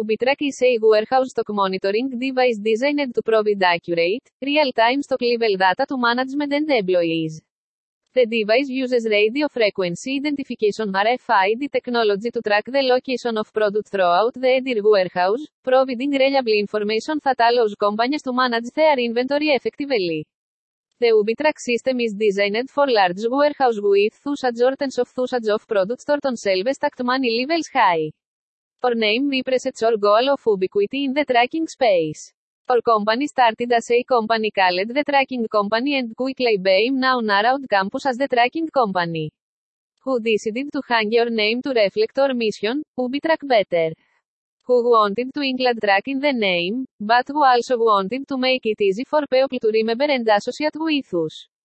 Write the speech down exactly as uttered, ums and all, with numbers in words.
UbiTrack is a warehouse stock monitoring device designed to provide accurate, real-time stock level data to management and employees. The device uses radio frequency identification R F I D technology to track the location of product throughout the entire warehouse, providing reliable information that allows companies to manage their inventory effectively. The UbiTrack system is designed for large warehouse with thousands or tens of thousands of products stored on shelves stacked many levels high. Our name represents our goal of ubiquity in the tracking space. Our company started as a company called the Tracking Company and quickly became known around campus as the Tracking Company. Who decided to hang your name to reflect our mission, UbiTrack better. Who wanted to include track in the name, but who also wanted to make it easy for people to remember and associate with us.